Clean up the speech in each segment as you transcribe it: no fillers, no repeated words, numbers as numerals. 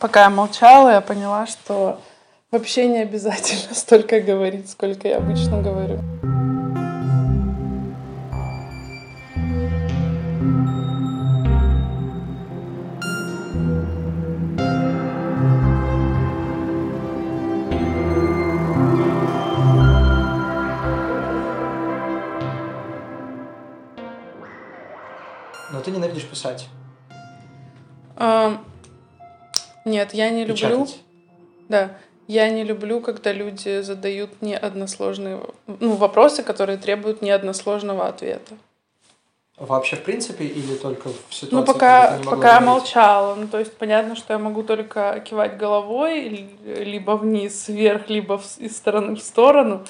Пока я молчала, я поняла, что вообще не обязательно столько говорить, сколько я обычно говорю. Но ты ненавидишь писать? Нет, я не люблю. Да, я не люблю, когда люди задают неодносложные вопросы, которые требуют неодносложного ответа. Вообще в принципе или только в ситуации? Пока я молчала, то есть понятно, что я могу только кивать головой либо вниз, вверх, либо из стороны в сторону.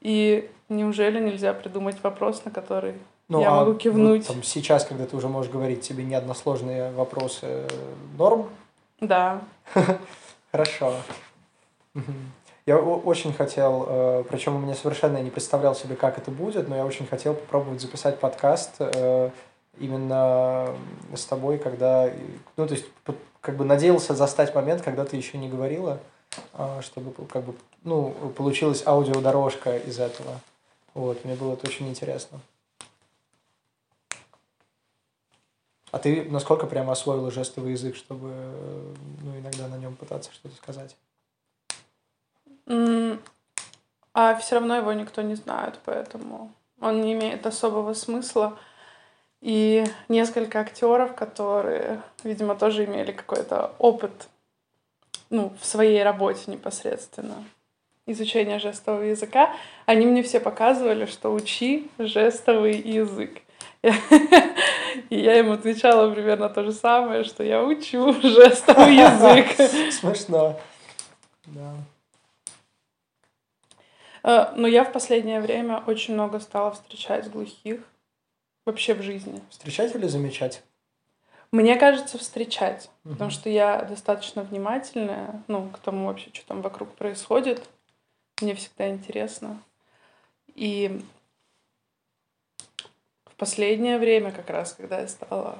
И неужели нельзя придумать вопрос, на который? Я могу кивнуть. Ну, сейчас, когда ты уже можешь говорить, тебе неодносложные вопросы норм? Да. Хорошо. Я очень хотел, причем у меня совершенно не представлял себе, как это будет, но я очень хотел попробовать записать подкаст именно с тобой, когда, то есть, как бы надеялся застать момент, когда ты еще не говорила, чтобы, получилась аудиодорожка из этого. Вот, мне было это очень интересно. А ты насколько прямо освоила жестовый язык, чтобы иногда на нем пытаться что-то сказать? А все равно его никто не знает, поэтому он не имеет особого смысла. И несколько актеров, которые, видимо, тоже имели какой-то опыт, в своей работе непосредственно, изучения жестового языка, они мне все показывали, что учи жестовый язык. И я им отвечала примерно то же самое, что я учу жестовый язык. Смешно. Да. Но я в последнее время очень много стала встречать глухих вообще в жизни. Встречать или замечать? Мне кажется, встречать. Потому что я достаточно внимательная, к тому вообще, что там вокруг происходит. Мне всегда интересно. И последнее время, как раз, когда я стала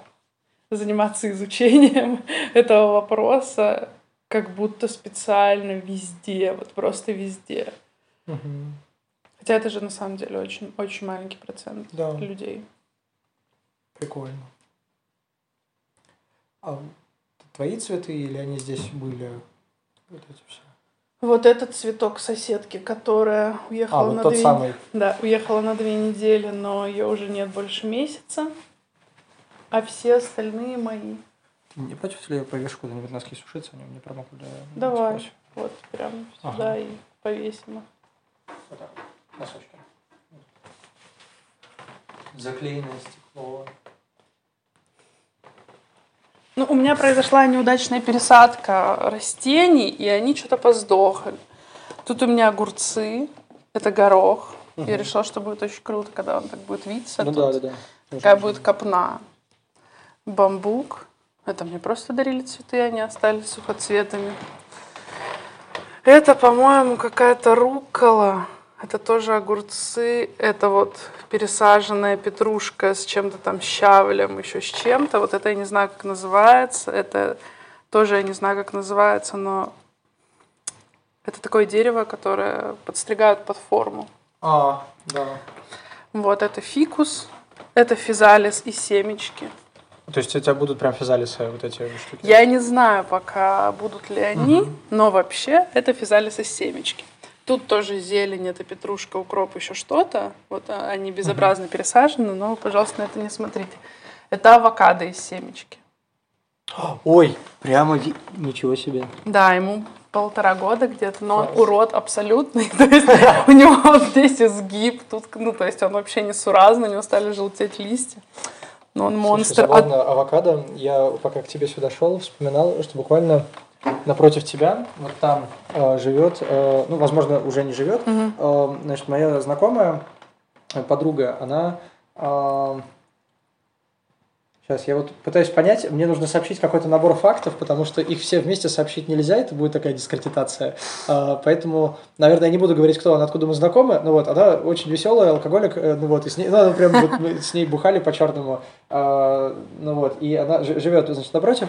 заниматься изучением этого вопроса, как будто специально везде, просто везде. Угу. Хотя это же на самом деле очень, очень маленький процент людей. Прикольно. А твои цветы или они здесь были? Вот эти все? Вот этот цветок соседки, которая уехала уехала на 2 недели, но ее уже нет больше месяца. А все остальные мои. Не против ли я повешу куда-нибудь носки сушиться? Они мне промокли. Давай, вот прям сюда и повесим их. Вот так, носочки. Заклеенное стекло. У меня произошла неудачная пересадка растений, и они что-то поздохли. Тут у меня огурцы, это горох. Угу. Я решила, что будет очень круто, когда он так будет виться. Такая будет копна. Бамбук. Это мне просто дарили цветы, они остались сухоцветами. Это, по-моему, какая-то руккола. Это тоже огурцы, это пересаженная петрушка с чем-то там, щавлем, еще с чем-то. Вот это я не знаю, как называется. Это тоже я не знаю, как называется, но это такое дерево, которое подстригают под форму. Вот это фикус, это физалис и семечки. То есть у тебя будут прям физалисы вот эти штуки? Я не знаю пока, будут ли они, но вообще это физалис и семечки. Тут тоже зелень, это петрушка, укроп, еще что-то. Вот они безобразно пересажены, но, пожалуйста, на это не смотрите. Это авокадо из семечки. Ой, прямо ничего себе. Да, ему 1,5 года где-то, но он урод абсолютный. То есть у него вот здесь изгиб, тут, то есть он вообще несуразный, у него стали желтеть листья. Но он монстр. Ладно, авокадо, я пока к тебе сюда шел, вспоминал, что буквально... Напротив тебя, вот там живет, возможно, уже не живет, значит, моя знакомая, подруга, она... Сейчас, я пытаюсь понять, мне нужно сообщить какой-то набор фактов, потому что их все вместе сообщить нельзя, это будет такая дискредитация. Поэтому, наверное, я не буду говорить, кто она, откуда мы знакомы. Она очень веселая, алкоголик, и с ней, мы с ней бухали по-черному, и она живет, значит, напротив.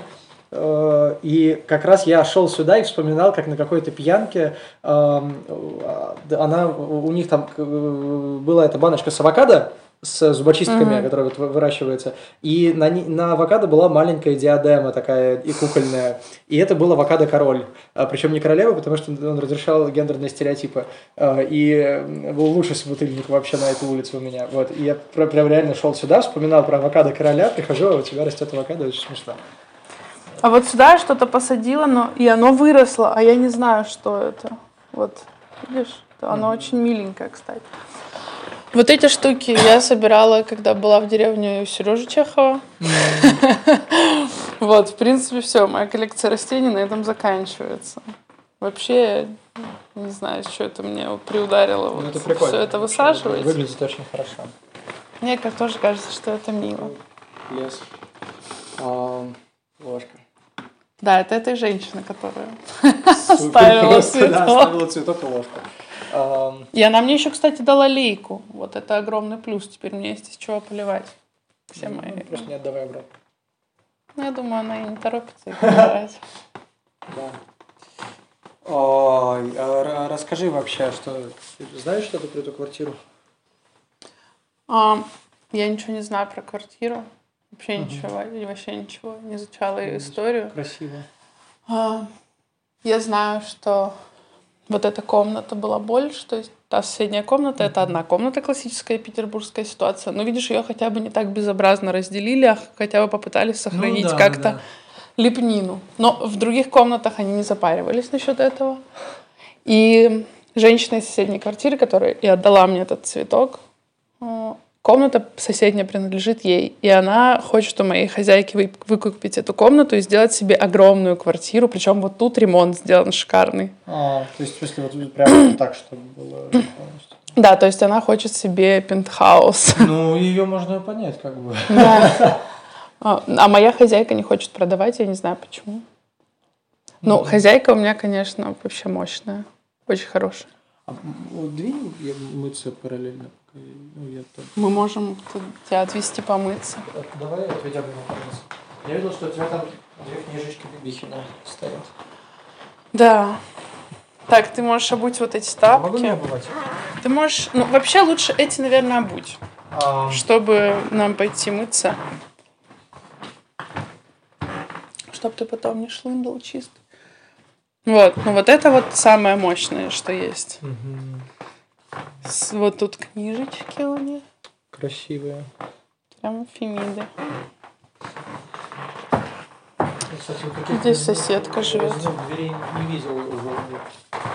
И как раз я шел сюда и вспоминал, как на какой-то пьянке у них там была эта баночка с авокадо, с зубочистками, которые вот выращиваются. И на авокадо была маленькая диадема такая и кукольная. И это был авокадо-король. Причем не королева, потому что он разрешал гендерные стереотипы. И был лучший собутыльник вообще на эту улицу у меня. Вот. И я прям реально шел сюда, вспоминал про авокадо-короля, прихожу, а у тебя растет авокадо, очень смешно. А вот сюда я что-то посадила, но и оно выросло, а я не знаю, что это. Вот, видишь? Оно очень миленькое, кстати. Вот эти штуки я собирала, когда была в деревне у Сережи Чехова. Вот, в принципе, все. Моя коллекция растений на этом заканчивается. Вообще, не знаю, что это мне приударило. Ну, это прикольно. Все это высаживается. Выглядит очень хорошо. Мне тоже кажется, что это мило. Ложка. Да, это этой женщины, которая оставила цветок. Да, оставила цветок и ложку. И она мне еще, кстати, дала лейку. Вот это огромный плюс. Теперь мне есть из чего поливать. Все мои. Просто не отдавай обратно. Ну, я думаю, она и не торопится их поливать. Да. Расскажи вообще, что... Знаешь что-то про эту квартиру? Я ничего не знаю про квартиру. Вообще ничего, вообще ничего. Не изучала ее историю. Красиво. Я знаю, что... Вот эта комната была больше, то есть та соседняя комната, это одна комната, классическая петербургская ситуация. Но видишь, ее хотя бы не так безобразно разделили, а хотя бы попытались сохранить лепнину. Но в других комнатах они не запаривались насчет этого. И женщина из соседней квартиры, которая и отдала мне этот цветок, комната соседняя принадлежит ей. И она хочет у моей хозяйки выкупить эту комнату и сделать себе огромную квартиру. Причем вот тут ремонт сделан шикарный. То есть, в смысле, вот прямо так, чтобы было полностью. Да, то есть она хочет себе пентхаус. Ну, ее можно понять, как бы. Да. А моя хозяйка не хочет продавать, я не знаю почему. Ну, хозяйка у меня, конечно, вообще мощная. Очень хорошая. Двинь мыться параллельно. Мы можем тебя отвезти помыться. Давай отведем его помыться. Я видел, что у тебя там две книжечки Бибихина стоят. Да. Так, ты можешь обуть вот эти тапки. Я могу не обувать? Ты можешь... Ну, вообще лучше эти, наверное, обуть. Чтобы нам пойти мыться. Чтоб ты потом не шлындал чистый. Вот. Ну, вот это вот самое мощное, что есть. Вот тут книжечки у них. Красивые. Прямо фемиды. Здесь соседка живет.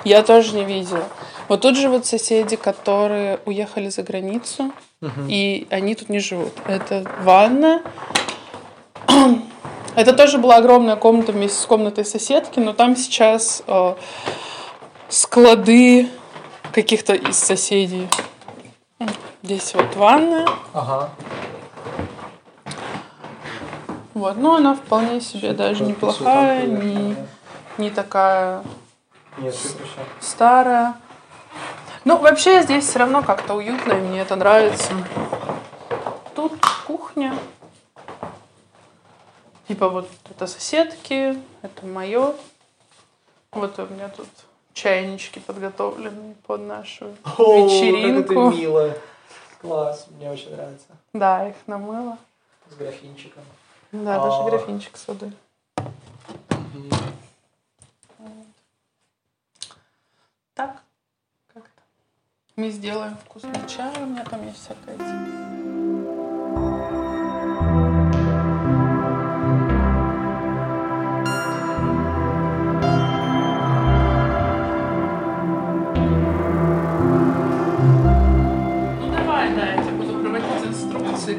Я тоже не видела. Вот тут живут соседи, которые уехали за границу, и они тут не живут. Это ванна. Это тоже была огромная комната вместе с комнатой соседки, но там сейчас склады каких-то из соседей. Здесь вот ванная. Ага. Вот, но она вполне себе даже неплохая, не такая старая. Ну, вообще здесь все равно как-то уютно, и мне это нравится. Тут кухня. Типа вот это соседки, это мое. Вот у меня тут чайнички подготовлены под нашу вечеринку. Как это мило. Класс, мне очень нравится. Да, их намыла. С графинчиком. Да, даже графинчик с водой. Так, как-то. Мы сделаем вкусный чай, у меня там есть всякая тема.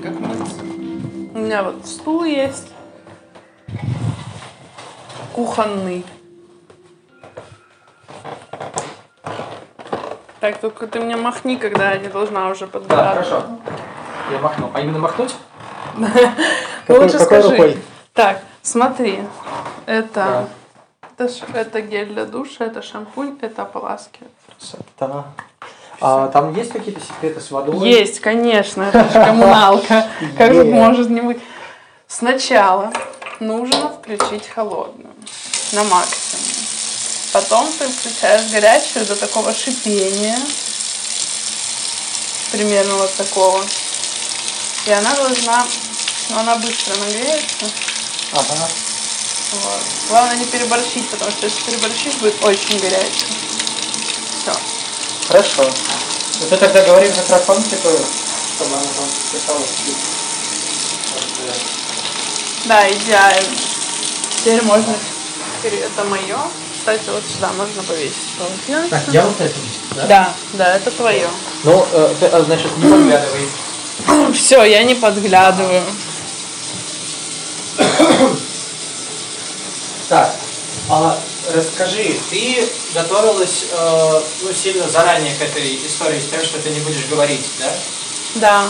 Как мыться. У меня вот стул есть. Кухонный. Так, только ты мне махни, когда я не должна уже подгадать. Да, хорошо. Я махну. А именно махнуть? Лучше скажи. Так, смотри. Это гель для душа, это шампунь, это ополаскиватель. Там есть какие-то секреты с водой? Есть, конечно, это же коммуналка. Как тут может не быть? Сначала нужно включить холодную на максимум. Потом ты включаешь горячую до такого шипения, примерно вот такого. И она должна, но она быстро нагреется. Ага. Вот. Главное не переборщить, потому что если переборщить, будет очень горячо. Все. Хорошо. И ты тогда говоришь за тропанки тоже, чтобы она там писала. Да, идеально. Теперь можно... Теперь это мое. Кстати, вот сюда можно повесить. Так, я вот это, да? Да, да, это твое. Ну, ты, значит, не подглядывай. Все, я не подглядываю. Так, расскажи, ты готовилась сильно заранее к этой истории с тем, что ты не будешь говорить, да? Да.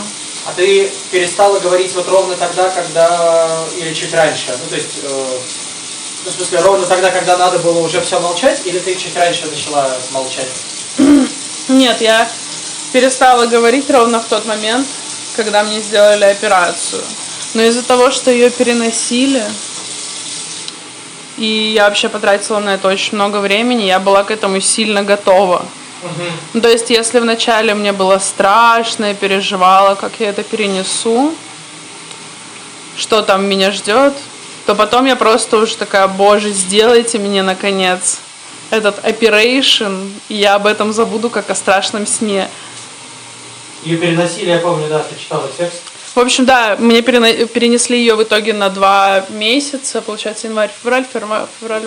А ты перестала говорить вот ровно тогда, когда... Или чуть раньше? Ну, то есть... в смысле, ровно тогда, когда надо было уже все молчать? Или ты чуть раньше начала молчать? Нет, я перестала говорить ровно в тот момент, когда мне сделали операцию. Но из-за того, что ее переносили, и я вообще потратила на это очень много времени, я была к этому сильно готова. Угу. То есть, если вначале мне было страшно, я переживала, как я это перенесу, что там меня ждет, то потом я просто уже такая: боже, сделайте мне, наконец, этот оперейшн, и я об этом забуду, как о страшном сне. Ее переносили, я помню, да, ты читала текст. В общем, да, мне перенесли ее в итоге на 2 месяца, получается, январь, февраль,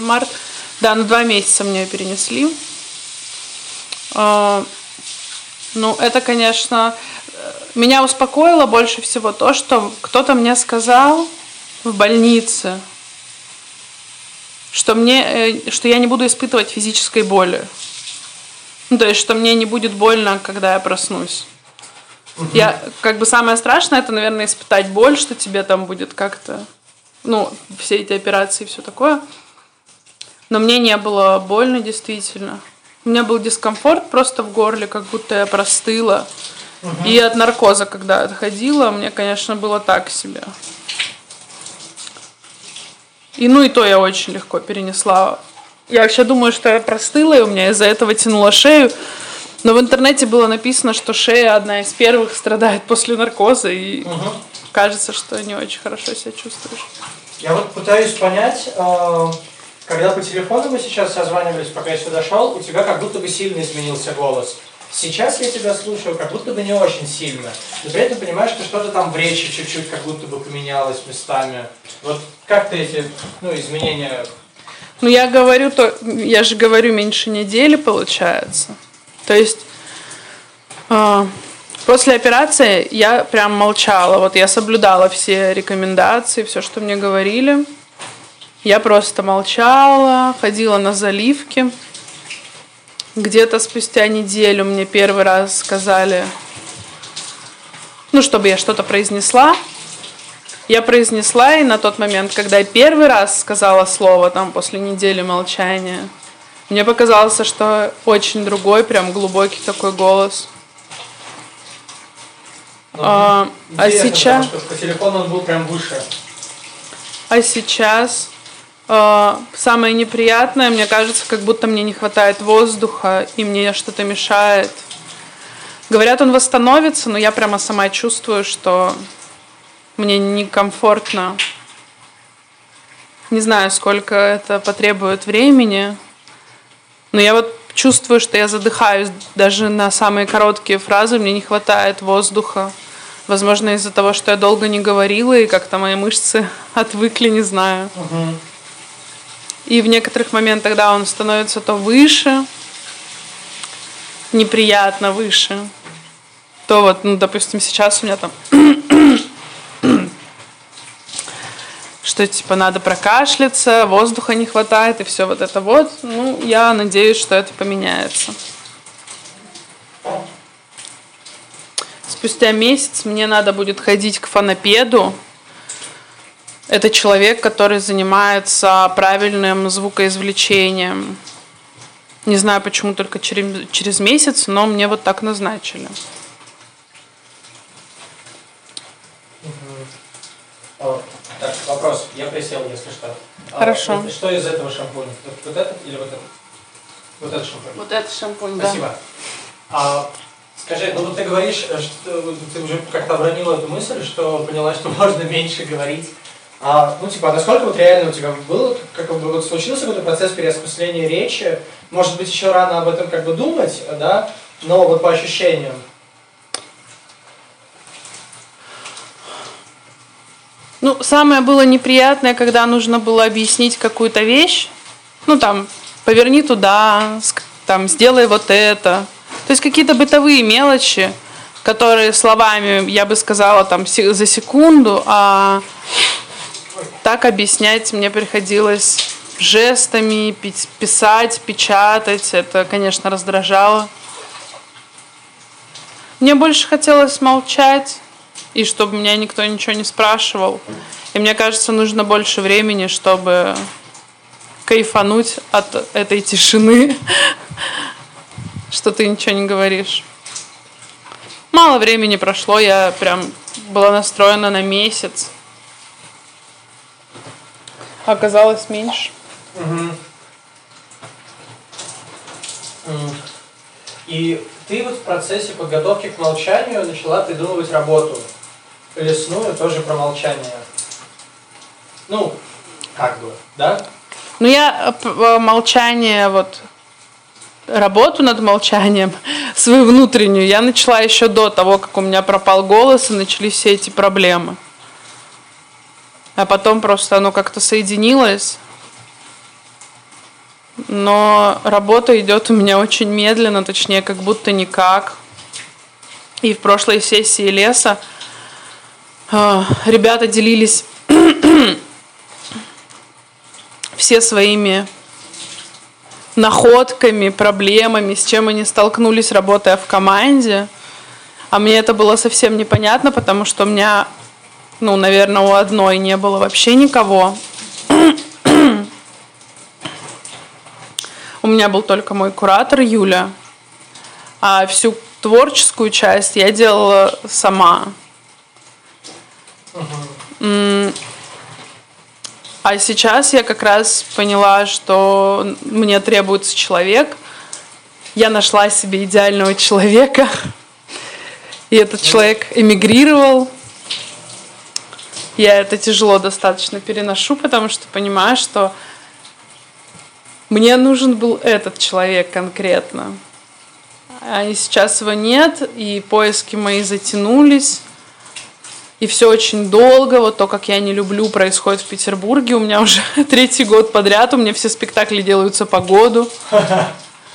март. Да, на 2 месяца мне ее перенесли. Ну, это, конечно, меня успокоило больше всего то, что кто-то мне сказал в больнице, что я не буду испытывать физической боли. Ну, то есть, что мне не будет больно, когда я проснусь. Угу. Я, как бы, самое страшное, это, наверное, испытать боль, что тебе там будет как-то... Ну, все эти операции и все такое. Но мне не было больно, действительно. У меня был дискомфорт просто в горле, как будто я простыла. Угу. И от наркоза, когда отходила, мне, конечно, было так себе. И ну и то я очень легко перенесла. Я вообще думаю, что я простыла, и у меня из-за этого тянула шею. Но в интернете было написано, что шея одна из первых страдает после наркоза, и угу. Кажется, что не очень хорошо себя чувствуешь. Я вот пытаюсь понять, когда по телефону мы сейчас созванивались, пока я сюда шел, у тебя как будто бы сильно изменился голос. Сейчас я тебя слушаю как будто бы не очень сильно. Но при этом понимаешь, что что-то там в речи чуть-чуть как будто бы поменялось местами. Вот как ты эти изменения... Ну, я говорю, я же говорю меньше недели, получается. То есть после операции я прям молчала. Вот я соблюдала все рекомендации, все, что мне говорили. Я просто молчала, ходила на заливки. Где-то спустя неделю мне первый раз сказали, чтобы я что-то произнесла. Я произнесла, и на тот момент, когда я первый раз сказала слово, после недели молчания, мне показалось, что очень другой, прям глубокий такой голос. Сейчас... Потому что по телефону он был прям выше. А сейчас... Самое неприятное, мне кажется, как будто мне не хватает воздуха, и мне что-то мешает. Говорят, он восстановится, но я прямо сама чувствую, что мне некомфортно. Не знаю, сколько это потребует времени, но я вот чувствую, что я задыхаюсь. Даже на самые короткие фразы мне не хватает воздуха. Возможно, из-за того, что я долго не говорила, и как-то мои мышцы отвыкли, не знаю. Угу. И в некоторых моментах, да, он становится то выше, неприятно выше, то вот, допустим, сейчас у меня что типа надо прокашляться, воздуха не хватает и все вот это вот. Я надеюсь, что это поменяется. Спустя месяц мне надо будет ходить к фонопеду. Это человек, который занимается правильным звукоизвлечением. Не знаю, почему только через месяц, но мне вот так назначили. Угу. Так, Вопрос. Я присел, если что. Хорошо. Что из этого шампуня? Вот этот или вот этот? Вот этот шампунь. Вот этот шампунь, да. Спасибо. Скажи, ну вот ты говоришь, что ты уже как-то обронила эту мысль, что поняла, что можно меньше говорить. Ну, типа, насколько вот реально у тебя было, как бы вот случился какой-то процесс переосмысления речи? Может быть, еще рано об этом как бы думать, да? Но вот по ощущениям. Ну, самое было неприятное, когда нужно было объяснить какую-то вещь. Ну, там, поверни туда, там, сделай вот это. То есть какие-то бытовые мелочи, которые словами, я бы сказала, там, за секунду, а так объяснять мне приходилось жестами, писать, печатать. Это, конечно, раздражало. Мне больше хотелось молчать, и чтобы меня никто ничего не спрашивал. И мне кажется, нужно больше времени, чтобы кайфануть от этой тишины, что ты ничего не говоришь. Мало времени прошло, я прям была настроена на месяц. Оказалось меньше. И ты вот в процессе подготовки к молчанию начала придумывать работу лесную, тоже про молчание. Ну, как бы, да? Ну, я молчание, вот, работу над молчанием, свою внутреннюю, я начала еще до того, как у меня пропал голос, и начались все эти проблемы. А потом просто оно как-то соединилось. Но работа идет у меня очень медленно, точнее, как будто никак. И в прошлой сессии леса ребята делились все своими находками, проблемами, с чем они столкнулись, работая в команде. А мне это было совсем непонятно, потому что у меня, ну, наверное, у одной не было вообще никого. У меня был только мой куратор Юля, а всю творческую часть я делала сама. А сейчас я как раз поняла, что мне требуется человек. Я нашла себе идеального человека, и этот человек эмигрировал. Я это тяжело достаточно переношу, потому что понимаю, что мне нужен был этот человек конкретно. А сейчас его нет, и поиски мои затянулись. И все очень долго. Вот то, как я не люблю, происходит в Петербурге. У меня уже 3-й год подряд. У меня все спектакли делаются по году.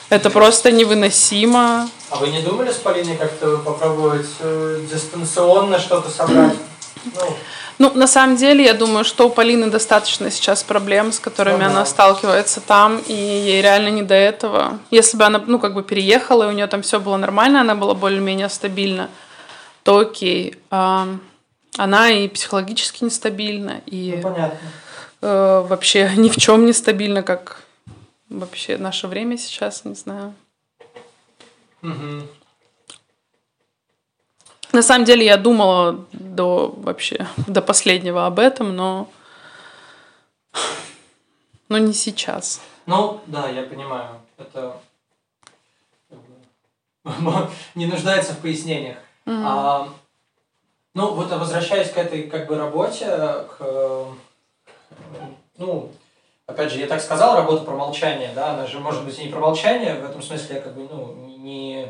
Это просто невыносимо. А вы не думали с Полиной как-то попробовать дистанционно что-то собрать? Ну, на самом деле, я думаю, что у Полины достаточно сейчас проблем, с которыми она сталкивается там, и ей реально не до этого. Если бы она, ну, как бы переехала, и у нее там все было нормально, она была более-менее стабильна, то окей. Она и психологически нестабильна, и вообще ни в чем не стабильна, как вообще наше время сейчас, не знаю. На самом деле я думала до последнего об этом, но не сейчас. Ну, да, я понимаю. Это не нуждается в пояснениях. Ну, вот возвращаясь к этой как бы работе, ну, опять же, я так сказал, работа про молчание, да, она же может быть и не про молчание, в этом смысле я как бы, ну, не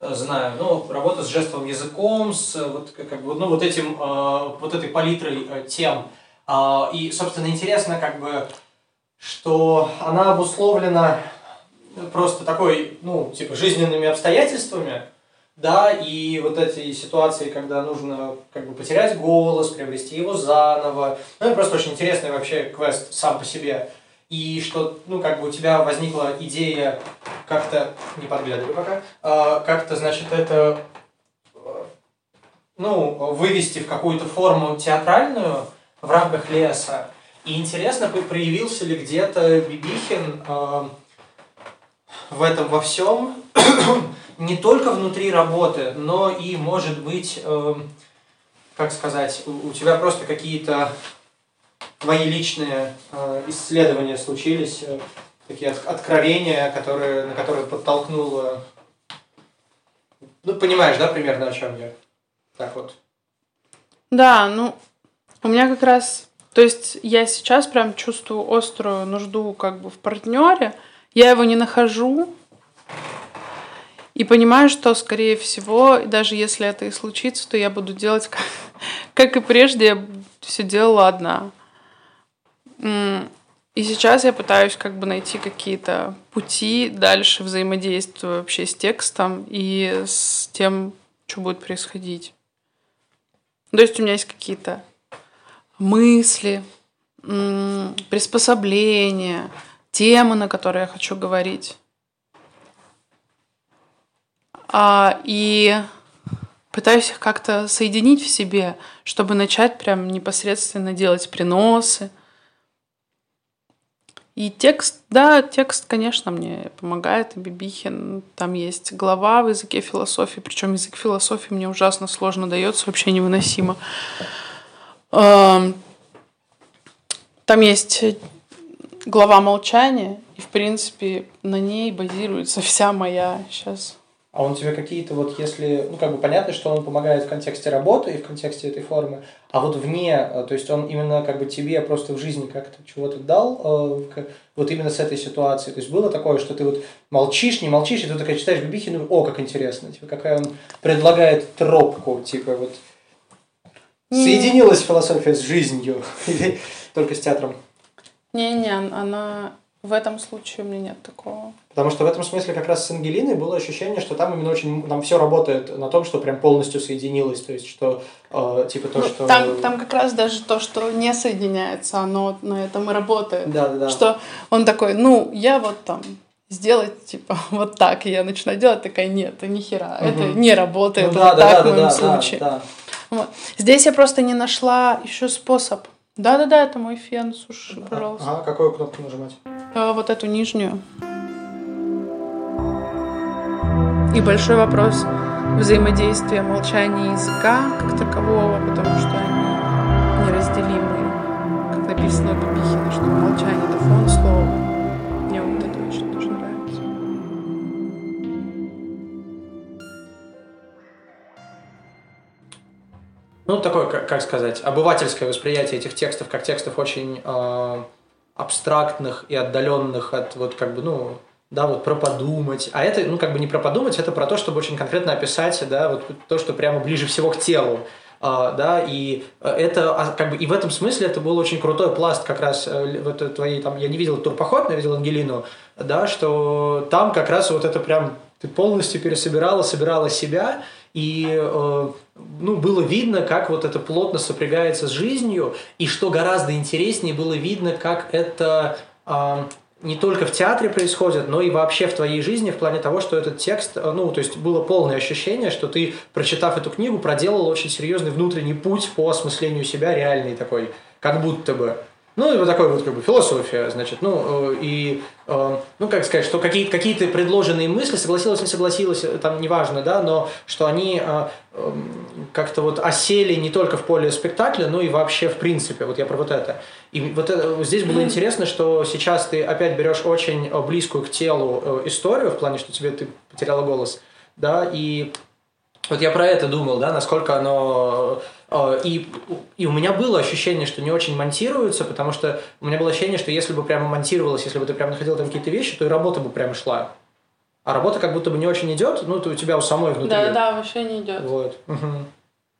знаю, ну, работа с жестовым языком, с вот, как бы, ну, вот этим, вот этой палитрой тем. И, собственно, интересно, как бы, что она обусловлена просто такой, ну, типа, жизненными обстоятельствами, да, и вот эти ситуации, когда нужно, как бы, потерять голос, приобрести его заново. Ну, и просто очень интересный вообще квест сам по себе. И что, ну, как бы у тебя возникла идея как-то, не подглядывай пока, как-то, значит, это, ну, вывести в какую-то форму театральную в рамках леса. И интересно, проявился ли где-то Бибихин в этом во всем, не только внутри работы, но и, может быть, как сказать, у тебя просто какие-то твои личные исследования случились, такие откровения, на которые подтолкнуло... Ну, понимаешь, да, примерно, о чем я? Так вот. Да, ну, у меня как раз... То есть я сейчас прям чувствую острую нужду как бы в партнере. Я его не нахожу и понимаю, что, скорее всего, даже если это и случится, то я буду делать, как и прежде, я все делала одна. И сейчас я пытаюсь как бы найти какие-то пути дальше взаимодействия вообще с текстом и с тем, что будет происходить. То есть у меня есть какие-то мысли, приспособления, темы, на которые я хочу говорить. И пытаюсь их как-то соединить в себе, чтобы начать прям непосредственно делать приносы. И текст, да, текст, конечно, мне помогает, и Бибихин. Там есть глава в языке философии, причем язык философии мне ужасно сложно дается, вообще невыносимо. Там есть глава молчания, и, в принципе, на ней базируется вся моя сейчас... А он тебе какие-то вот если... Ну, как бы понятно, что он помогает в контексте работы и в контексте этой формы, а вот вне, то есть он именно как бы тебе просто в жизни как-то чего-то дал, вот именно с этой ситуации. То есть было такое, что ты вот молчишь, не молчишь, и ты такая читаешь Бибихину, о, как интересно, типа, какая он предлагает тропку, типа вот соединилась философия с жизнью или только с театром? Не-не, она... В этом случае у меня нет такого. Потому что в этом смысле как раз с Ангелиной было ощущение, что там именно очень... Там все работает на том, что прям полностью соединилось. То есть, что... типа то, ну, что... Там как раз даже то, что не соединяется, оно на этом и работает. Да-да-да. Что он такой, ну, я вот там сделать, типа, вот так. И я начинаю делать, такая, нет, это нихера. Угу. Это не работает. Ну, да, вот да, так да, в моем случае. Да, да. Вот. Здесь я просто не нашла еще способ. Да-да-да, это мой фен, суши, да. Пожалуйста. Ага, какую кнопку нажимать? Вот эту нижнюю. И большой вопрос взаимодействия молчания и языка как такового, потому что они неразделимы, как написано у Бибихина, что молчание — это фон слова. Мне вот это очень тоже нравится. Ну, такое, как сказать, обывательское восприятие этих текстов как текстов очень... абстрактных и отдаленных от вот как бы, ну, да, вот про подумать. А это, ну, как бы не про подумать, это про то, чтобы очень конкретно описать, да, вот то, что прямо ближе всего к телу. Да, и это как бы и в этом смысле это был очень крутой пласт как раз вот твоей, там, я не видел турпоход, но я видел Ангелину, да, что там как раз вот это прям ты полностью собирала себя, и ну, было видно, как вот это плотно сопрягается с жизнью, и что гораздо интереснее, было видно, как это не только в театре происходит, но и вообще в твоей жизни в плане того, что этот текст, ну, то есть было полное ощущение, что ты, прочитав эту книгу, проделал очень серьезный внутренний путь по осмыслению себя, реальный такой, как будто бы. Ну, и вот такой вот как бы философия, значит, ну, и, ну, как сказать, что какие-то предложенные мысли, согласилась, не согласилась, там, неважно, да, но что они как-то вот осели не только в поле спектакля, но и вообще в принципе, вот я про вот это. И вот это, здесь было интересно, что сейчас ты опять берешь очень близкую к телу историю, в плане, что тебе ты потеряла голос, да, и... Вот я про это думал, да, насколько оно... И у меня было ощущение, что не очень монтируется, потому что у меня было ощущение, что если бы прямо монтировалось, если бы ты прямо находил там какие-то вещи, то и работа бы прямо шла. А работа как будто бы не очень идет, ну, у тебя у самой внутри. Да-да, вообще не идет. Вот. Угу.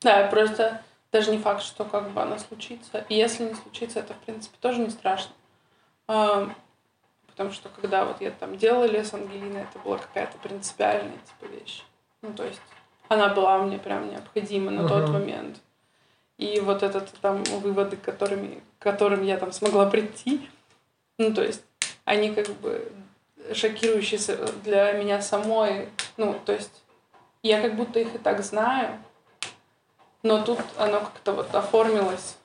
Да, просто даже не факт, что как бы она случится. И если не случится, это, в принципе, тоже не страшно. Потому что когда вот я там делала лес Ангелины, это была какая-то принципиальная типа вещь. Ну, то есть... Она была мне прям необходима на тот момент. И вот этот там выводы, к которым я там смогла прийти, ну, то есть они как бы шокирующие для меня самой. Ну, то есть я как будто их и так знаю, но тут оно как-то вот оформилось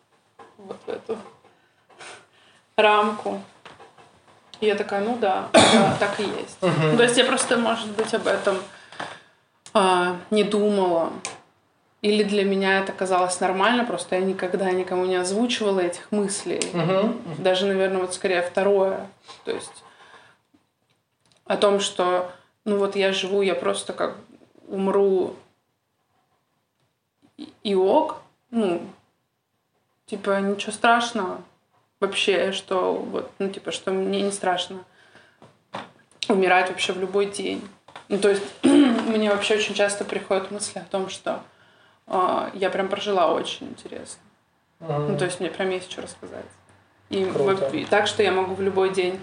вот в эту рамку. И я такая, ну да, так и есть. То есть я просто, может быть, об этом... не думала. Или для меня это казалось нормально, просто я никогда никому не озвучивала этих мыслей. Даже, наверное, вот скорее второе. То есть о том, что ну вот я живу, я просто как умру и ок. Ну, типа ничего страшного вообще, что вот, ну типа, что мне не страшно умирать вообще в любой день. Ну, то есть мне вообще очень часто приходят мысли о том, что я прям прожила очень интересно. Ну, то есть мне прям есть что рассказать. И так, что я могу в любой день,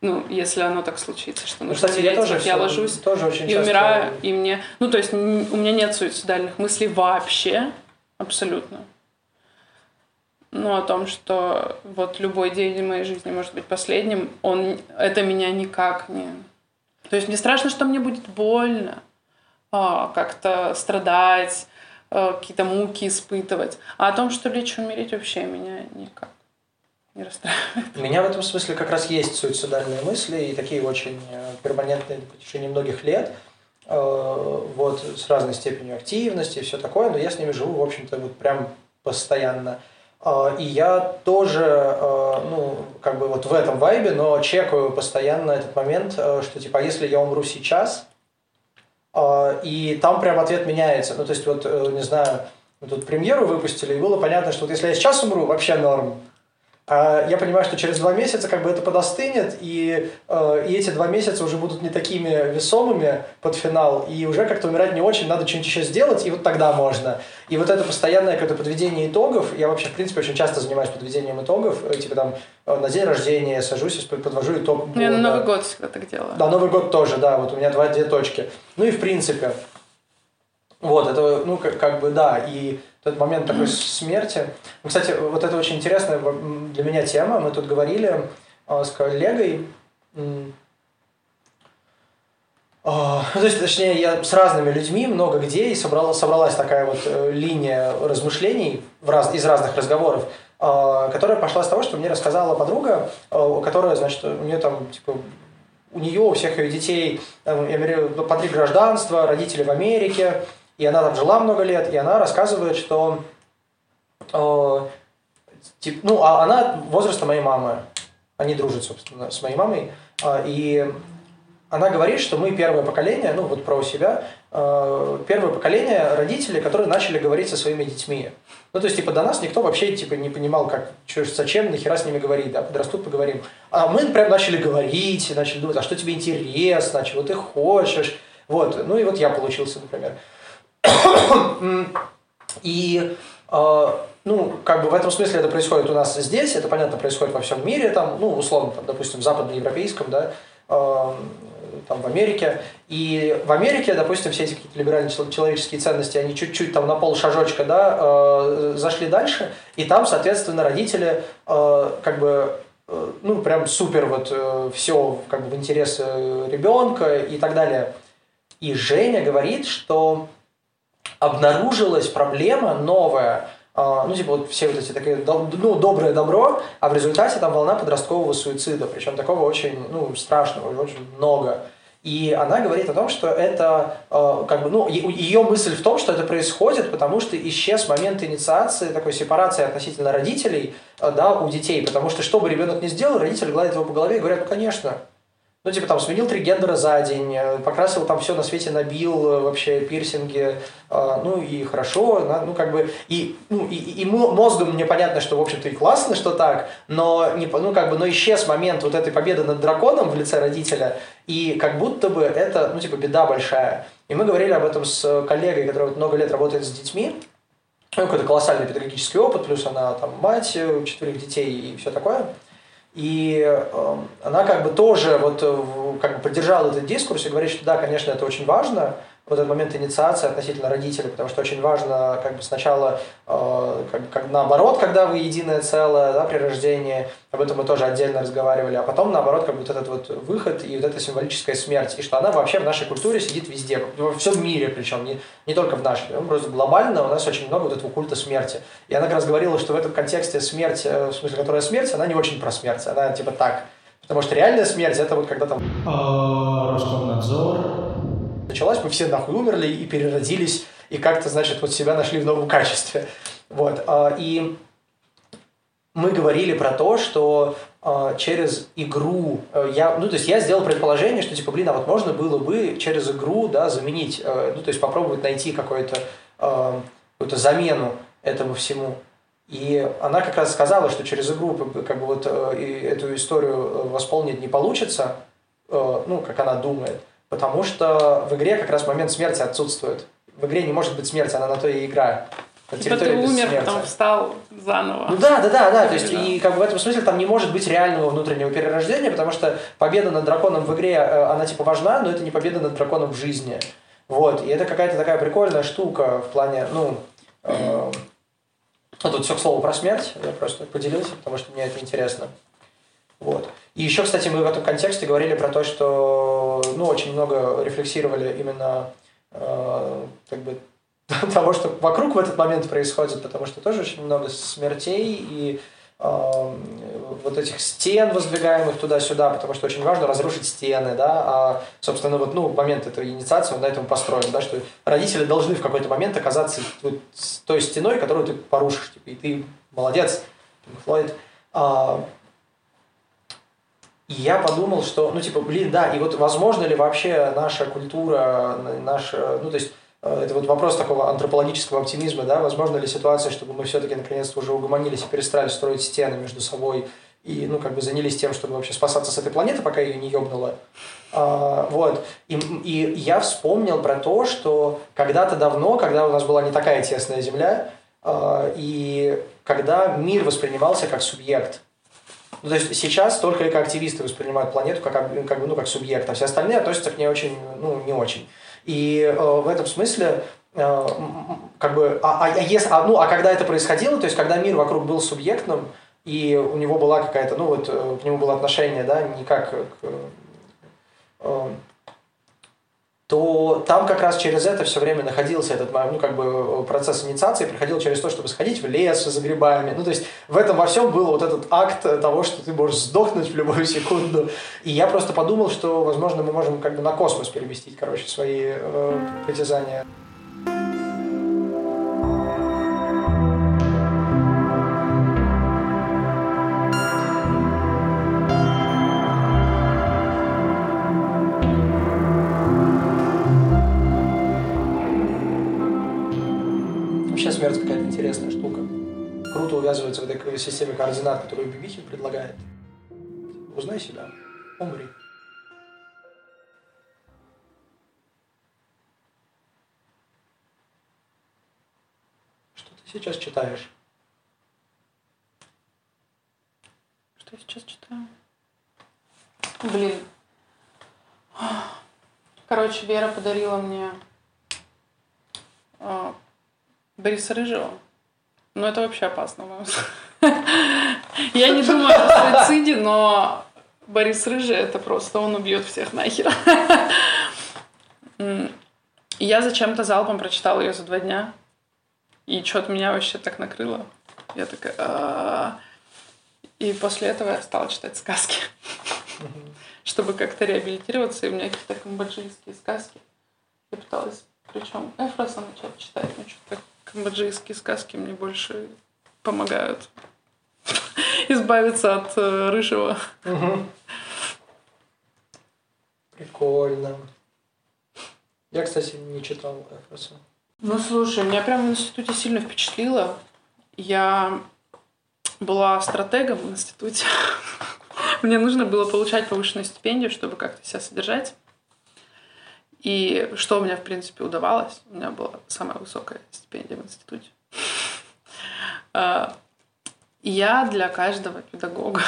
ну, если оно так случится, что нужно, кстати, я тоже я ложусь тоже и умираю, и мне... Ну, то есть у меня нет суицидальных мыслей вообще, абсолютно. Ну, о том, что вот любой день в моей жизни может быть последним, это меня никак не... То есть мне страшно, что мне будет больно, как-то страдать, какие-то муки испытывать. А о том, что лечь умереть, вообще меня никак не расстраивает. У меня в этом смысле как раз есть суицидальные мысли, и такие очень перманентные в течение многих лет, вот, с разной степенью активности и все такое, но я с ними живу, в общем-то, вот прям постоянно. И я тоже, ну, как бы вот в этом вайбе, но чекаю постоянно этот момент, что типа, если я умру сейчас, и там прям ответ меняется. Ну, то есть, вот, не знаю, мы тут премьеру выпустили, и было понятно, что вот если я сейчас умру, вообще норм. А я понимаю, что через 2 месяца как бы это подостынет, и эти 2 месяца уже будут не такими весомыми под финал, и уже как-то умирать не очень, надо что-нибудь еще сделать, и вот тогда можно. И вот это постоянное какое-то подведение итогов, я вообще, в принципе, очень часто занимаюсь подведением итогов, типа там на день рождения сажусь и подвожу итог. Ну, я на Новый год всегда так делаю. Да, Новый год тоже, да, вот у меня 2 точки. Ну и в принципе, вот это, ну, как бы, да, и... Тот момент такой смерти. Кстати, вот это очень интересная для меня тема. Мы тут говорили с коллегой. То есть, точнее, я с разными людьми много где, и собралась такая вот линия размышлений из разных разговоров, которая пошла с того, что мне рассказала подруга, которая, значит, у нее там, типа, у нее, у всех ее детей, по 3 гражданства, родители в Америке. И она там жила много лет, и она рассказывает, что... ну, а она возраста моей мамы. Они дружат, собственно, с моей мамой. И она говорит, что мы первое поколение, ну, вот про себя, первое поколение родителей, которые начали говорить со своими детьми. Ну, то есть, типа, до нас никто вообще, типа, не понимал, как, что, зачем, нахера с ними говорить, да, подрастут, поговорим. А мы прям начали говорить, начали думать, а что тебе интересно, чего ты хочешь. Вот, ну, и вот я получился, например. И, ну, как бы в этом смысле это происходит у нас здесь, это, понятно, происходит во всем мире, там, ну, условно, там, допустим, в западноевропейском, да, там, в Америке. И в Америке, допустим, все эти какие-то либеральные человеческие ценности, они чуть-чуть там на полшажочка, да, зашли дальше, и там, соответственно, родители, как бы, ну, прям супер вот все, как бы, в интересы ребенка и так далее. И Женя говорит, что... обнаружилась проблема новая, ну, типа, вот все вот эти такие, ну, доброе добро, а в результате там волна подросткового суицида, причем такого очень, ну, страшного, очень много. И она говорит о том, что это, как бы, ну, ее мысль в том, что это происходит, потому что исчез момент инициации, такой сепарации относительно родителей, да, у детей, потому что, что бы ребенок ни сделал, родители гладят его по голове и говорят, ну, конечно. Ну, типа, там, сменил 3 гендера за день, покрасил там все на свете, набил вообще пирсинги, ну, и хорошо, ну, как бы, и мозгом мне понятно, что, в общем-то, и классно, что так, но, не, ну, как бы, но исчез момент вот этой победы над драконом в лице родителя, и как будто бы это, ну, типа, беда большая. И мы говорили об этом с коллегой, которая вот много лет работает с детьми, ну, какой-то колоссальный педагогический опыт, плюс она, там, мать 4 детей и все такое. И она как бы тоже вот, как бы поддержала этот дискурс и говорит, что да, конечно, это очень важно, вот этот момент инициации относительно родителей, потому что очень важно как бы сначала, как наоборот, когда вы единое целое, да, при рождении, об этом мы тоже отдельно разговаривали, а потом наоборот, как бы вот этот вот выход и вот эта символическая смерть, и что она вообще в нашей культуре сидит везде, во всем мире, причем не только в нашей, просто глобально у нас очень много вот этого культа смерти. И она как раз говорила, что в этом контексте смерть, в смысле, которая смерть, она не очень про смерть, она типа так, потому что реальная смерть, это вот когда там Роскомнадзор началась, мы все нахуй умерли и переродились, и как-то, значит, вот себя нашли в новом качестве. Вот. И мы говорили про то, что через игру, я сделал предположение, что типа, а вот можно было бы через игру, заменить, попробовать найти какую-то замену этому всему. И она как раз сказала, что через игру эту историю восполнить не получится, как она думает, потому что в игре как раз момент смерти отсутствует. В игре не может быть смерти, она на то и игра. Типа ты умер, потом встал заново. Да. То есть, и в этом смысле там не может быть реального внутреннего перерождения, потому что победа над драконом в игре, она важна, но это не победа над драконом в жизни. Вот. И это какая-то такая прикольная штука в плане, тут все к слову про смерть, я просто поделился, потому что мне это интересно. Вот. И еще, кстати, мы в этом контексте говорили про то, что очень много рефлексировали именно того, что вокруг в этот момент происходит, потому что тоже очень много смертей и вот этих стен, воздвигаемых туда-сюда, потому что очень важно разрушить стены, а, собственно, момент этой инициации, он на этом построен, что родители должны в какой-то момент оказаться с той стеной, которую ты порушишь, и ты молодец, Флойд. И я подумал, что, и вот возможно ли вообще наша культура, это вопрос такого антропологического оптимизма, возможно ли ситуация, чтобы мы все-таки наконец-то уже угомонились и перестали строить стены между собой и, занялись тем, чтобы вообще спасаться с этой планеты, пока ее не ёбнуло. Вот. И я вспомнил про то, что когда-то давно, когда у нас была не такая тесная Земля, и когда мир воспринимался как субъект. То есть сейчас только экоактивисты воспринимают планету как субъект, а все остальные относятся к ней очень, не очень. И в этом смысле, когда это происходило, то есть когда мир вокруг был субъектным, и у него была какая-то, к нему было отношение, не как то там как раз через это все время находился этот, процесс инициации, проходил через то, чтобы сходить в лес за грибами. То есть в этом во всем был вот этот акт того, что ты можешь сдохнуть в любую секунду. И я просто подумал, что, возможно, мы можем на космос переместить, свои притязания. Интересная штука. Круто увязывается в этой системе координат, которую Бибихин предлагает. Узнай себя. Умри. Что ты сейчас читаешь? Что я сейчас читаю? Блин. Вера подарила мне Бориса Рыжего. Ну, это вообще опасно. Я не думаю о суициде, но Борис Рыжий — это просто он убьет всех нахер. Я зачем-то залпом прочитала ее за 2 дня. И что-то меня вообще так накрыло. Я такая... И после этого я стала читать сказки. Чтобы как-то реабилитироваться. И у меня какие-то камбоджийские сказки. Я пыталась... Причем Эфроса начала читать. Ну, что-то камбоджийские сказки мне больше помогают избавиться от Рыжего. Угу. Прикольно. Я, кстати, не читал Эфроса. Ну, слушай, меня прямо в институте сильно впечатлило. Я была стратегом в институте. Мне нужно было получать повышенную стипендию, чтобы как-то себя содержать. И что у меня, в принципе, удавалось, у меня была самая высокая стипендия в институте. Я для каждого педагога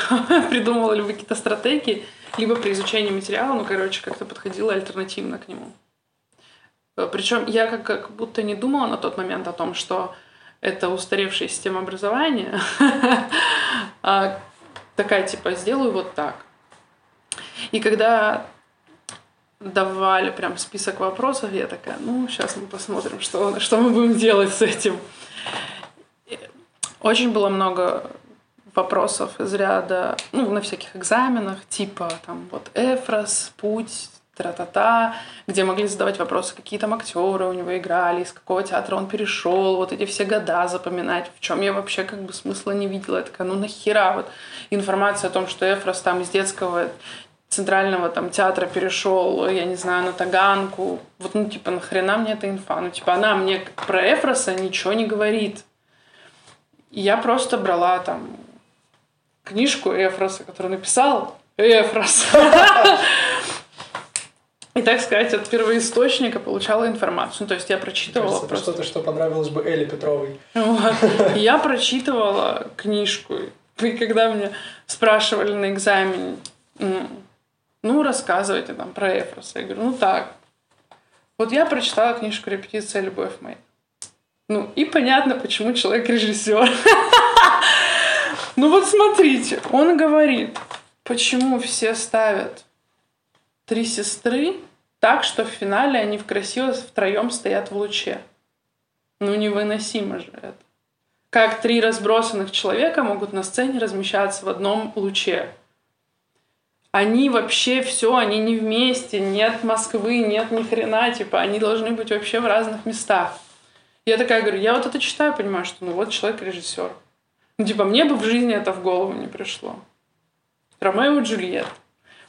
придумывала либо какие-то стратегии, либо при изучении материала, как-то подходила альтернативно к нему. Причем я как будто не думала на тот момент о том, что это устаревшая система образования. Такая, сделаю вот так. И когда... давали прям список вопросов, я такая, сейчас мы посмотрим, что мы будем делать с этим. Очень было много вопросов из ряда, на всяких экзаменах, типа, Эфрос, путь, тра-та-та, где могли задавать вопросы, какие там актеры у него играли, из какого театра он перешел, вот эти все года запоминать, в чем я вообще как бы смысла не видела. Я такая, ну нахера вот информация о том, что Эфрос там из детского центрального там театра перешел, я не знаю, на Таганку. Вот, ну типа, нахрена мне эта инфа? Ну типа, она мне про Эфроса ничего не говорит. И я просто брала там книжку Эфроса, которую написал Эфрос. И, так сказать, от первоисточника получала информацию. Ну, то есть я прочитывала... Кажется, просто... это что-то, что понравилось бы Элле Петровой. Вот. Я прочитывала книжку. И когда меня спрашивали на экзамене, ну, рассказывайте там про Эфроса. Я говорю, ну так. Вот я прочитала книжку «Репетиция. Любовь моя». Ну, и понятно, почему человек режиссер. Ну, вот смотрите, он говорит, почему все ставят три сестры так, что в финале они красиво втроем стоят в луче. Ну, невыносимо же это. Как три разбросанных человека могут на сцене размещаться в одном луче. Они вообще все, они не вместе, нет Москвы, нет ни хрена, типа, они должны быть вообще в разных местах. Я такая говорю, я вот это читаю, понимаю, что ну вот человек режиссер. Ну, типа, мне бы в жизни это в голову не пришло. Ромео и Джульетта.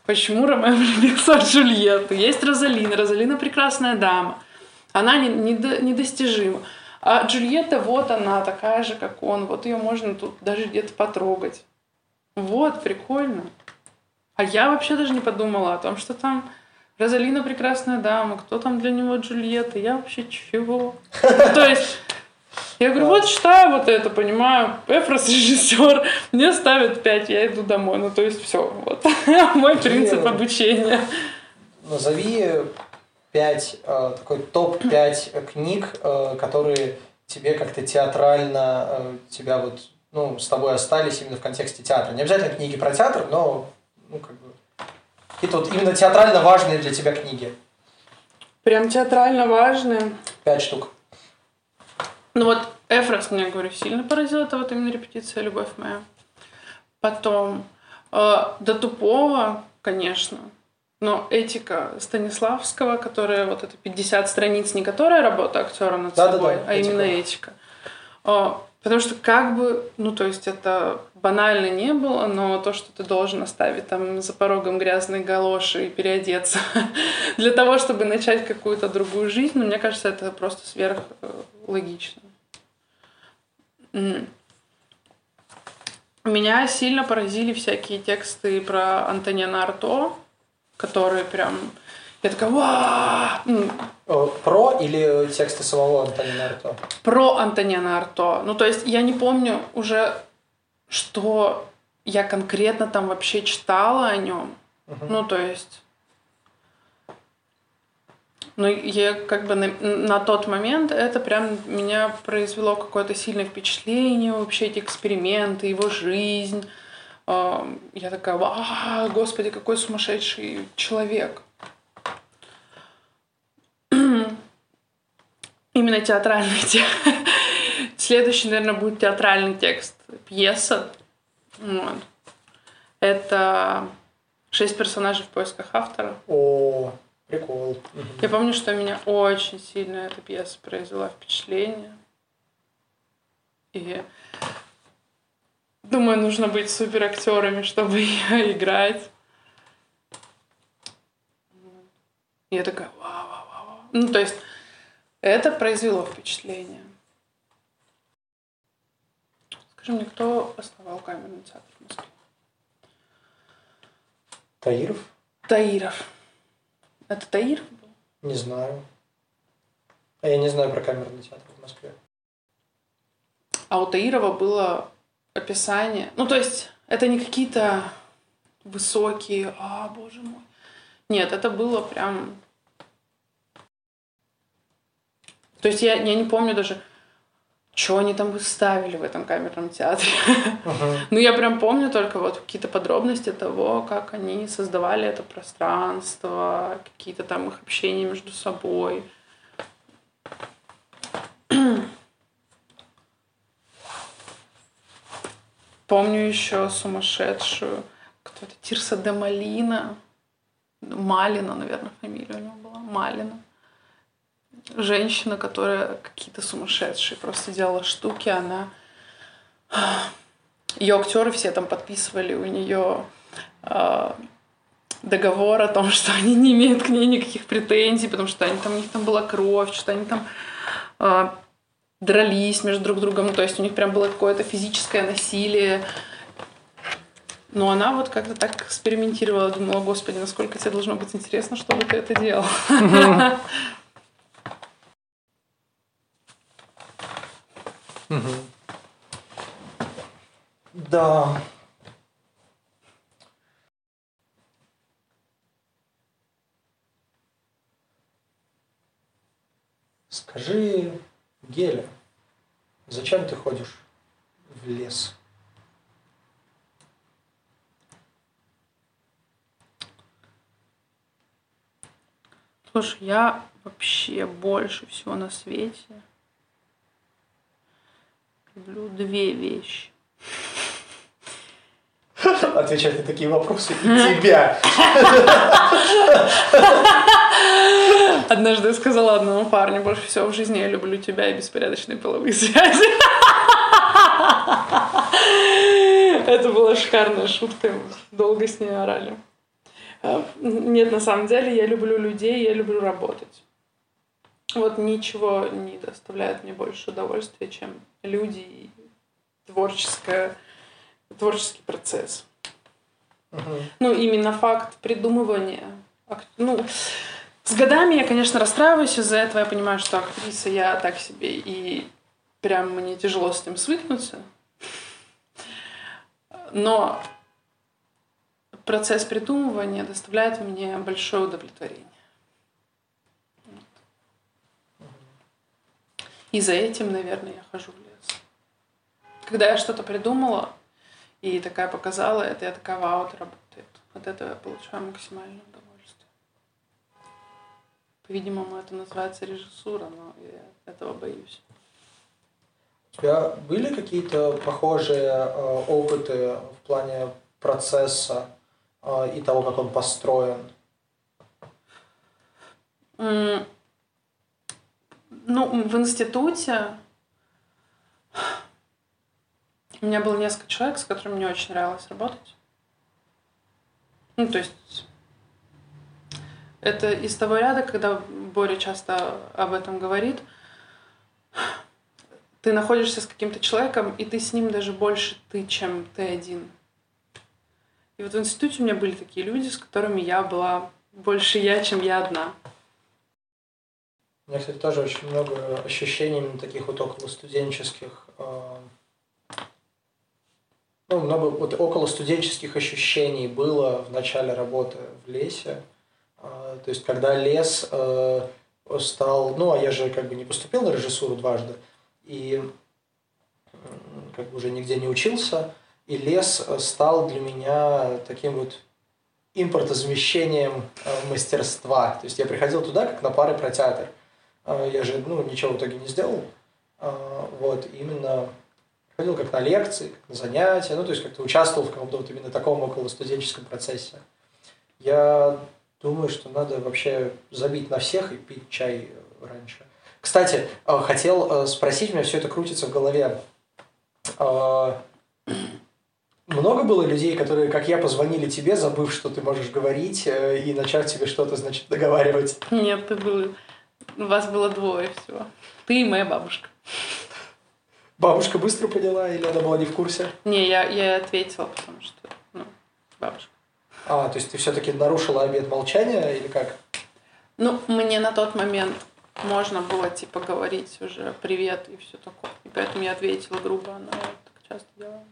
Почему Ромео влюбился в Джульетту? Есть Розалина. Розалина прекрасная дама. Она недостижима. А Джульетта, вот она, такая же, как он. Вот ее можно тут даже где-то потрогать. Вот, прикольно. А я вообще даже не подумала о том, что там Розалина прекрасная дама. Кто там для него Джульетта? Я вообще чего? То есть... Я говорю, вот читаю вот это, понимаю, Эфрос режиссер, мне ставят 5, я иду домой. Ну, то есть, все, вот мой принцип обучения. Назови 5, такой топ-5 книг, которые тебе как-то театрально, тебя вот, ну, с тобой остались именно в контексте театра. Не обязательно книги про театр, но, ну, как бы, какие-то вот именно театрально важные для тебя книги. Прям театрально важные? 5 штук. Ну вот Эфрос, мне, говорю, сильно поразил. Это вот именно «Репетиция. Любовь моя». Потом до тупого, конечно, но «Этика» Станиславского, которая вот это 50 страниц, не которая работа актера над собой, а этика. Именно «Этика». Потому что как бы, ну то есть это банально не было, но то, что ты должен оставить там за порогом грязные галоши и переодеться для того, чтобы начать какую-то другую жизнь, ну, мне кажется, это просто сверхлогично. Меня сильно поразили всякие тексты про Антонена Арто, которые прям... Я такая, вау! Про или тексты самого Антонена Арто? Про Антонена Арто. Ну, то есть я не помню уже, что я конкретно там вообще читала о нем. Угу. Ну, то есть... Ну, я как бы на тот момент это прям меня произвело какое-то сильное впечатление, вообще эти эксперименты, его жизнь. Я такая, вау, господи, какой сумасшедший человек. Именно театральный текст. Следующий, наверное, будет театральный текст. Пьеса. Вот. Это 6 персонажей в поисках автора. О, прикол. Я помню, что меня очень сильно эта пьеса произвела впечатление. И думаю, нужно быть суперактерами, чтобы ее играть. Я такая, вау. Ну, то есть... Это произвело впечатление. Скажи мне, кто основал камерный театр в Москве? Таиров. Это Таиров был? Не знаю. А я не знаю про камерный театр в Москве. А у Таирова было описание... Ну, то есть, это не какие-то высокие... А, боже мой. Нет, это было прям... То есть я не помню даже, что они там выставили в этом камерном театре. Uh-huh. Ну, я прям помню только вот какие-то подробности того, как они создавали это пространство, какие-то там их общения между собой. Помню еще сумасшедшую, кто-то Тирса де Малина. Малина, наверное, фамилия у него была. Малина. Женщина, которая какие-то сумасшедшие просто делала штуки. Она... Ее актеры все там подписывали у нее договор о том, что они не имеют к ней никаких претензий, потому что они, там, у них там была кровь, что они там дрались между друг другом. То есть у них прям было какое-то физическое насилие. Но она вот как-то так экспериментировала. Думала, господи, насколько тебе должно быть интересно, чтобы ты это делал. Да. Скажи, Геля, зачем ты ходишь в лес? Слушай, я вообще больше всего на свете люблю две вещи. Отвечать на такие вопросы и тебя. Однажды я сказала одному парню: больше всего в жизни я люблю тебя и беспорядочные половые связи. Это была шикарная шутка, долго с ней орали. Нет, на самом деле я люблю людей, я люблю работать. Вот ничего не доставляет мне больше удовольствия, чем люди и творческий процесс. Ну, именно факт придумывания. Ну, с годами я, конечно, расстраиваюсь из-за этого. Я понимаю, что актриса я так себе. И прям мне тяжело с этим свыкнуться. Но процесс придумывания доставляет мне большое удовлетворение. И за этим, наверное, я хожу в лес. Когда я что-то придумала, и такая показала, это я такая: вау, это работает. От этого я получаю максимальное удовольствие. По-видимому, это называется режиссура, но я этого боюсь. У тебя были какие-то похожие опыты в плане процесса и того, как он построен? Ну, в институте... У меня было несколько человек, с которыми мне очень нравилось работать. Ну, то есть, это из того ряда, когда Боря часто об этом говорит. Ты находишься с каким-то человеком, и ты с ним даже больше ты, чем ты один. И вот в институте у меня были такие люди, с которыми я была больше я, чем я одна. У меня, кстати, тоже очень много ощущений таких вот около студенческих... много вот около студенческих ощущений было в начале работы в лесе. То есть, когда лес стал... Ну, а я же как бы не поступил на режиссуру дважды, и как бы уже нигде не учился, и лес стал для меня таким вот импортозамещением мастерства. То есть, я приходил туда как на пары про театр. Я же, ничего в итоге не сделал. Вот, именно... Ходил как на лекции, как на занятия, то есть как-то участвовал в каком-то вот именно таком околостуденческом процессе. Я думаю, что надо вообще забить на всех и пить чай раньше. Кстати, хотел спросить, у меня все это крутится в голове. Много было людей, которые, как я, позвонили тебе, забыв, что ты можешь говорить, и начав тебе что-то, значит, договаривать? Нет, вас было двое всего. Ты и моя бабушка. Бабушка быстро поняла, или она была не в курсе? Не, я ответила, потому что, бабушка. А, то есть ты все-таки нарушила обет молчания, или как? Ну, мне на тот момент можно было, говорить уже «привет» и все такое. И поэтому я ответила грубо, она так часто делала.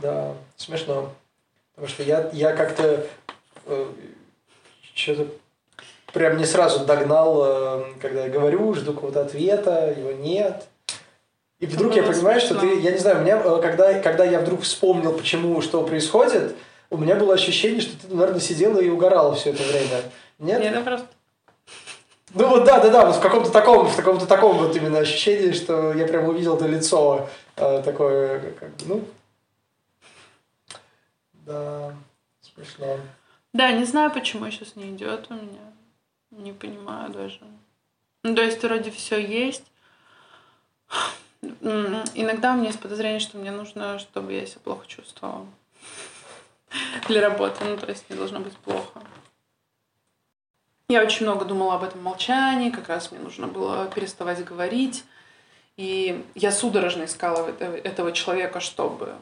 Да, смешно. Потому что я как-то что-то... Прям не сразу догнал, когда я говорю, жду какого-то ответа, его нет. И вдруг я понимаю, что ты... Я не знаю, у меня, когда я вдруг вспомнил, почему, что происходит, у меня было ощущение, что ты, наверное, сидела и угорала все это время. Нет? Нет, просто... вот в каком-то таком, вот именно ощущении, что я прям увидел это лицо такое, Да... Смешно. Да, не знаю, почему сейчас не идет у меня. Не понимаю даже. Ну, то есть вроде все есть. Иногда у меня есть подозрение, что мне нужно, чтобы я себя плохо чувствовала для работы. Ну, то есть не должно быть плохо. Я очень много думала об этом молчании. Как раз мне нужно было переставать говорить. И я судорожно искала этого человека, чтобы,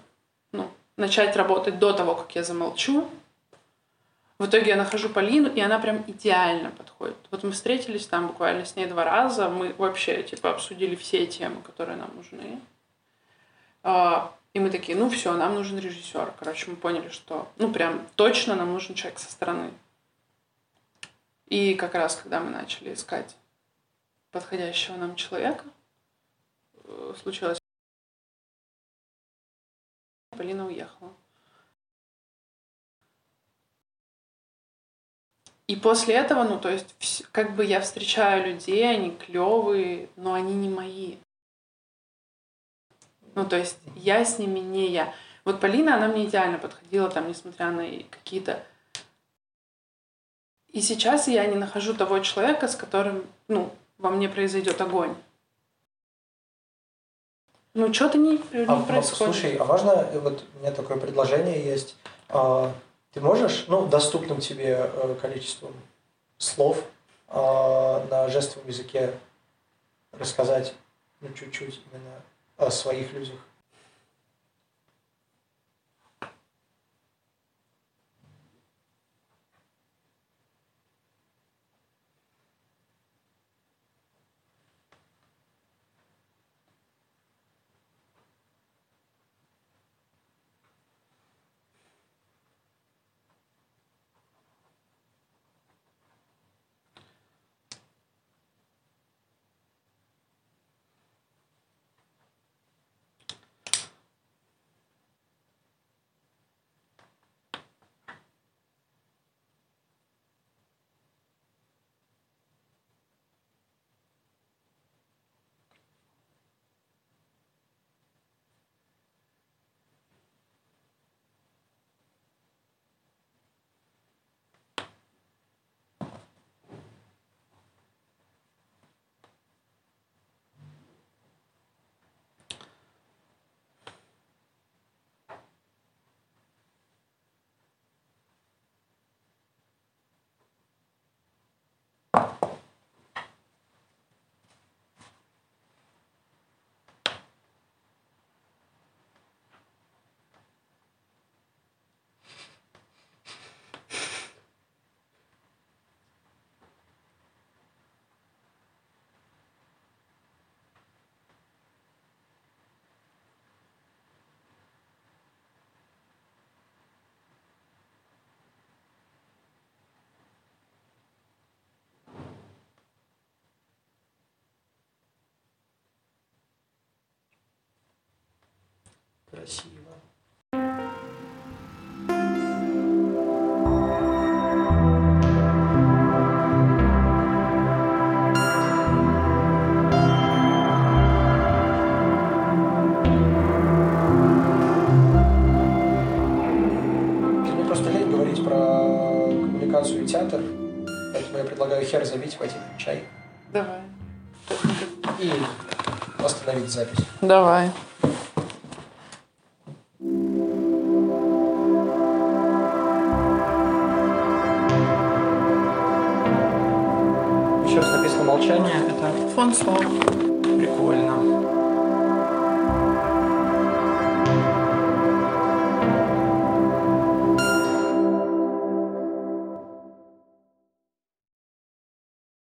ну, начать работать до того, как я замолчу. В итоге я нахожу Полину, и она прям идеально подходит. Вот мы встретились там буквально с ней 2 раза. Мы вообще, типа, обсудили все темы, которые нам нужны. И мы такие, ну все, нам нужен режиссер. Короче, мы поняли, что, ну, прям точно нам нужен человек со стороны. И как раз, когда мы начали искать подходящего нам человека, случилось... Полина уехала. И после этого, ну, то есть, как бы я встречаю людей, они клевые, но они не мои. Ну, то есть, я с ними не я. Вот Полина, она мне идеально подходила, там, несмотря на какие-то... И сейчас я не нахожу того человека, с которым, ну, во мне произойдет огонь. Ну, что-то не происходит. Слушай, а можно, вот у меня такое предложение есть... Ты можешь, ну, доступным тебе количеством слов на жестовом языке рассказать, ну, чуть-чуть именно о своих людях? Красиво. Мне просто лень говорить про коммуникацию и театр, поэтому я предлагаю хер забить, пойти на чай. Давай. И остановить запись. Давай. Молчание — это фон слова.